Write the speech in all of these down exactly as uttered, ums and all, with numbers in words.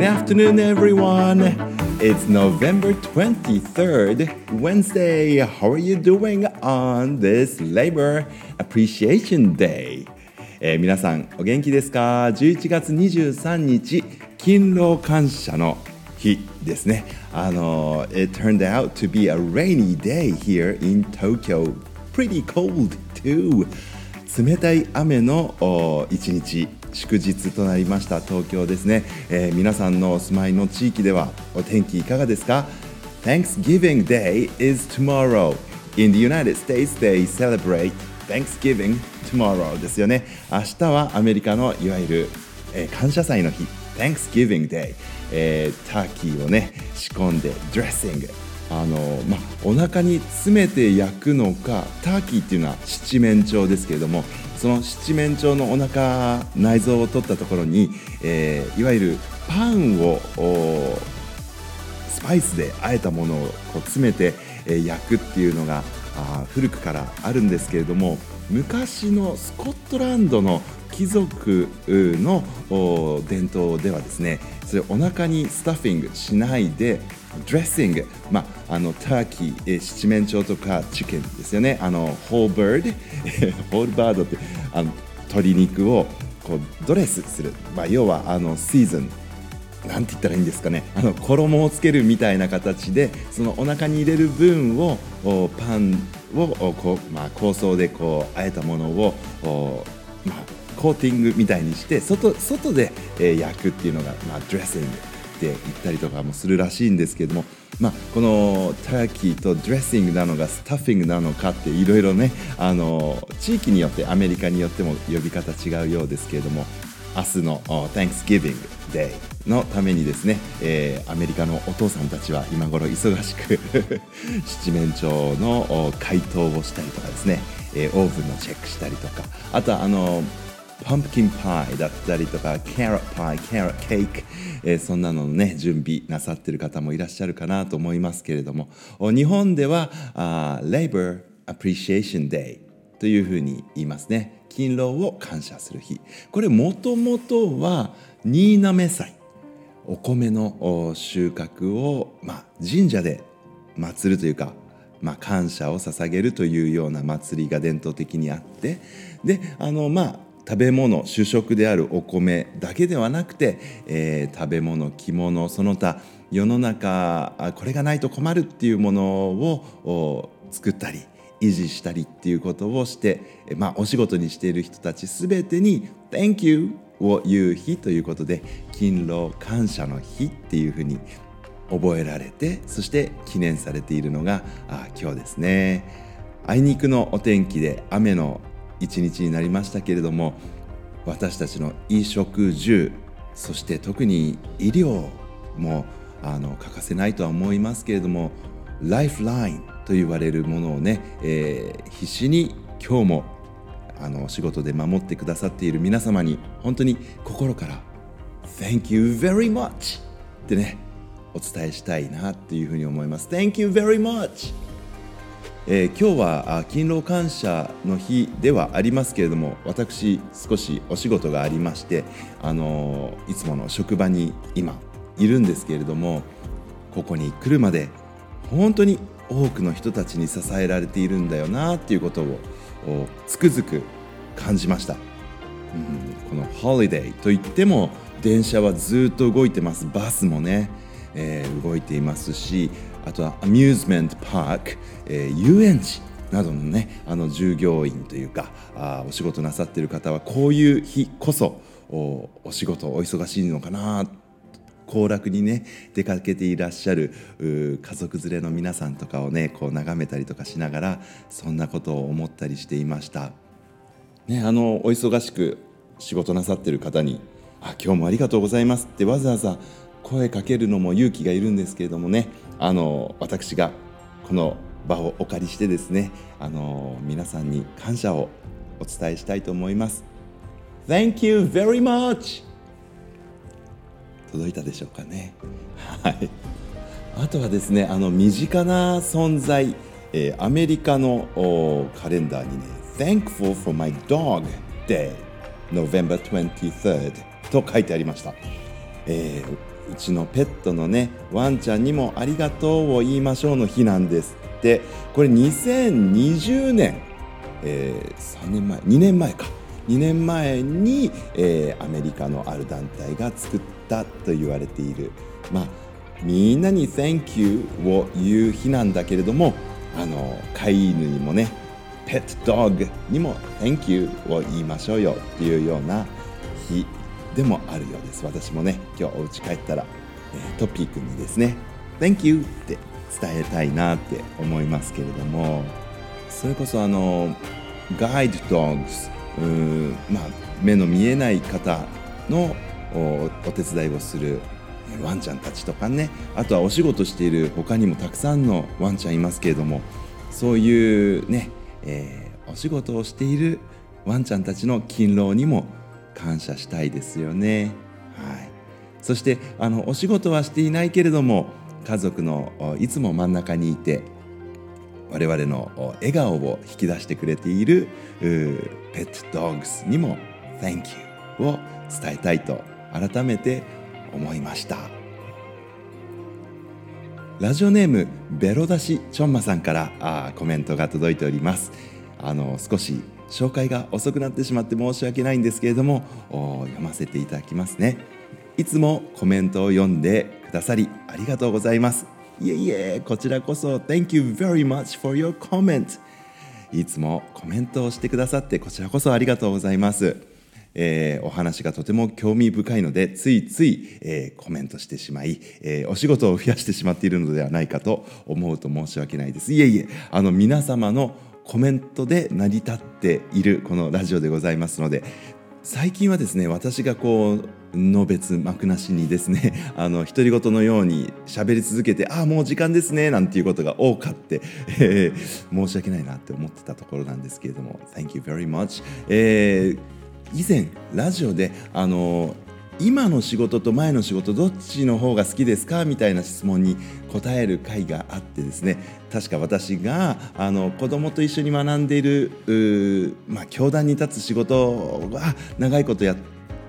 Good afternoon, everyone. It's November twenty-third, Wednesday. How are you doing on this Labor Appreciation Day?えー、皆さんお元気ですか？じゅういちがつにじゅうさんにち勤労感謝の日ですね。あの It turned out to be a rainy day here in Tokyo. Pretty cold too. 冷たい雨の一日、祝日となりました東京ですね、えー、皆さんのお住まいの地域ではお天気いかがですか？ Thanksgiving Day is tomorrow. In the United States, they celebrate Thanksgiving tomorrow ですよね。明日はアメリカのいわゆる、えー、感謝祭の日 Thanksgiving Day、えー、ターキーをね仕込んでドレッシング、あのーま、お腹に詰めて焼くのか、ターキーっていうのは七面鳥ですけれども、その七面鳥のお腹内臓を取ったところに、えー、いわゆるパンをスパイスで和えたものをこう詰めて、えー、焼くっていうのが古くからあるんですけれども、昔のスコットランドの貴族の伝統ではですね、それをお腹にスタッフィングしないでドレッシング、まあ、あのターキー、七面鳥とかチキンですよね、あのホールバードホールバードってあの鶏肉をこうドレスする、まあ、要はあのシーズンなんて言ったらいいんですかね、あの衣をつけるみたいな形で、そのお腹に入れる分をパンをこう、まあ、香草でこう和えたものを、まあ、コーティングみたいにして 外, 外で焼くっていうのが、まあ、ドレッシングって言ったりとかもするらしいんですけども、まあ、このターキーとドレッシングなのかスタッフィングなのかっていろいろね、あの地域によってアメリカによっても呼び方違うようですけれども、明日の Thanksgiving Day のためにですね、えー、アメリカのお父さんたちは今頃忙しく七面鳥の解凍をしたりとかですね、えー、オーブンのチェックしたりとか、あとはあのパンプキンパイだったりとか Carrot Pie、Carrot Cake、えー、そんなのね準備なさってる方もいらっしゃるかなと思いますけれども、日本ではあ Labor Appreciation Day というふうに言いますね。勤労を感謝する日。これもともとは新嘗祭、お米の収穫を、まあ、神社で祭るというか、まあ、感謝を捧げるというような祭りが伝統的にあって、であの、まあ、食べ物主食であるお米だけではなくて、えー、食べ物着物その他世の中これがないと困るっていうものを作ったり維持したりっていうことをして、まあ、お仕事にしている人たちすべてに Thank you を言う日ということで、勤労感謝の日っていうふうに覚えられて、そして記念されているのがあ今日ですね。あいにくのお天気で雨の一日になりましたけれども、私たちの衣食住、そして特に医療もあの欠かせないとは思いますけれども、ライフラインと言われるものをね、えー、必死に今日もあの仕事で守ってくださっている皆様に本当に心から Thank you very much ってねお伝えしたいなっていうふうに思います。 Thank you very much、えー、今日は勤労感謝の日ではありますけれども、私少しお仕事がありまして、あのー、いつもの職場に今いるんですけれども、ここに来るまで本当に多くの人たちに支えられているんだよなっていうことをつくづく感じました、うん、このホリデーといっても電車はずっと動いてます。バスもね、えー、動いていますし、あとはアミューズメントパーク、えー、遊園地などのね、あの従業員というかあお仕事なさっている方はこういう日こそ お, お仕事お忙しいのかなって行楽にね出かけていらっしゃる家族連れの皆さんとかをねこう眺めたりとかしながら、そんなことを思ったりしていました、ね、あのお忙しく仕事なさってる方にあ今日もありがとうございますってわざわざ声かけるのも勇気がいるんですけれどもね、あの私がこの場をお借りしてですね、あの皆さんに感謝をお伝えしたいと思います。 Thank you very much。届いたでしょうかね、はい、あとはですね、あの身近な存在、えー、アメリカのカレンダーにね Thankful for my dog day November にじゅうさん と書いてありました、えー、うちのペットのねワンちゃんにもありがとうを言いましょうの日なんですって。これにせんにじゅうねん、えー、さんねんまえにねんまえかにねんまえに、えー、アメリカのある団体が作ったと言われている、まあ、みんなに Thank you を言う日なんだけれども、あの飼い犬にもねペットドッグにも Thank you を言いましょうよっていうような日でもあるようです。私もね今日お家帰ったら、えー、トピー君にですね Thank you って伝えたいなって思いますけれども、それこそあの Guide dogs、うーん、まあ、目の見えない方の お, お手伝いをするワンちゃんたちとかね、あとはお仕事している他にもたくさんのワンちゃんいますけれども、そういうね、えー、お仕事をしているワンちゃんたちの勤労にも感謝したいですよね、はい、そしてあのお仕事はしていないけれども家族のいつも真ん中にいて我々の笑顔を引き出してくれているペットドッグスにも Thank you を伝えたいと改めて思いました。ラジオネームベロ出しちょんまさんからあコメントが届いております。あの少し紹介が遅くなってしまって申し訳ないんですけれども読ませていただきますね。いつもコメントを読んでくださりありがとうございます。いえいえ、こちらこそ Thank you very much for your comment。 いつもコメントをしてくださってこちらこそありがとうございます、えー、お話がとても興味深いのでついつい、えー、コメントしてしまい、えー、お仕事を増やしてしまっているのではないかと思うと申し訳ないです。いえいえ、あの皆様のコメントで成り立っているこのラジオでございますので、最近はですね、私がこうのべつ幕なしにですね、あの独り言のように喋り続けて、ああもう時間ですねなんていうことが多かって、えー、申し訳ないなって思ってたところなんですけれども、 Thank you very much、えー、以前ラジオであの今の仕事と前の仕事どっちの方が好きですかみたいな質問に答える回があってですね、確か私があの子供と一緒に学んでいる、まあ、教壇に立つ仕事は長いことやっ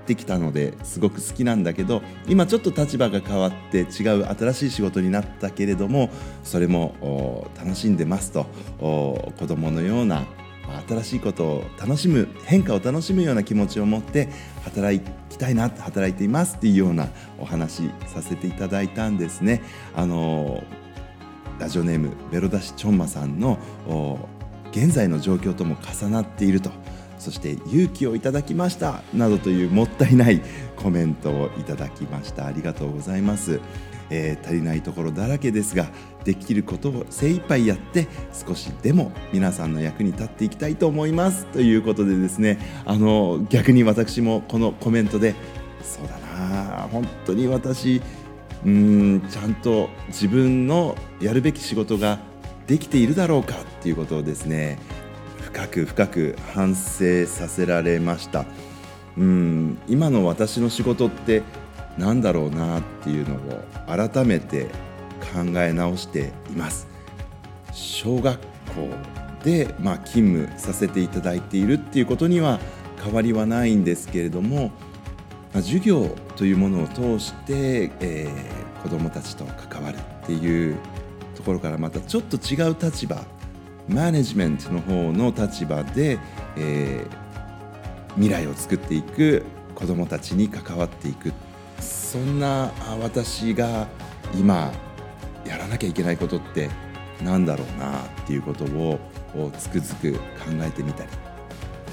てきたのですごく好きなんだけど、今ちょっと立場が変わって違う新しい仕事になったけれどもそれも楽しんでますと、子供のような新しいことを楽しむ、変化を楽しむような気持ちを持って働きたいな、働いていますっていうようなお話させていただいたんですね。あのラジオネームベロ出しちょんまさんの現在の状況とも重なっていると、そして勇気をいただきましたなどというもったいないコメントをいただきました。ありがとうございます。えー、足りないところだらけですが、できることを精一杯やって少しでも皆さんの役に立っていきたいと思いますということでですね、あの逆に私もこのコメントでそうだな、本当に私うーんちゃんと自分のやるべき仕事ができているだろうかっていうことをですね、深く深く反省させられました。うーん今の私の仕事ってなんだろうなっていうのを改めて考え直しています。小学校で、まあ、勤務させていただいているっていうことには変わりはないんですけれども、まあ、授業というものを通して、えー、子どもたちと関わるっていうところからまたちょっと違う立場、マネジメントの方の立場で、えー、未来を作っていく子どもたちに関わっていく、そんな私が今やらなきゃいけないことってなんだろうなっていうことをつくづく考えてみたり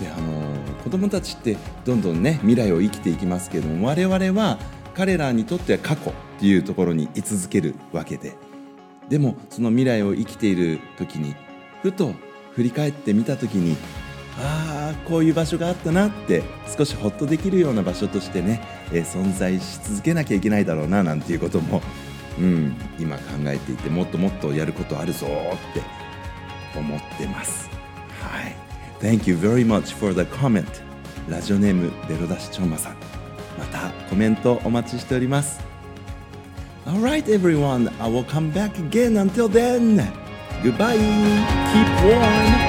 で、あの子どもたちってどんどんね未来を生きていきますけども、我々は彼らにとっては過去っていうところに居続けるわけで、でもその未来を生きている時にふと振り返ってみた時に、ああこういう場所があったなって少しホッとできるような場所としてね、えー、存在し続けなきゃいけないだろうななんていうことも、うん、今考えていて、もっともっとやることあるぞって思ってます。はい、Thank you very much for the comment。 ラジオネームベロ出しちょんまさん、またコメントお待ちしております。 Alright everyone, I will come back again. Until then, goodbye, keep warm.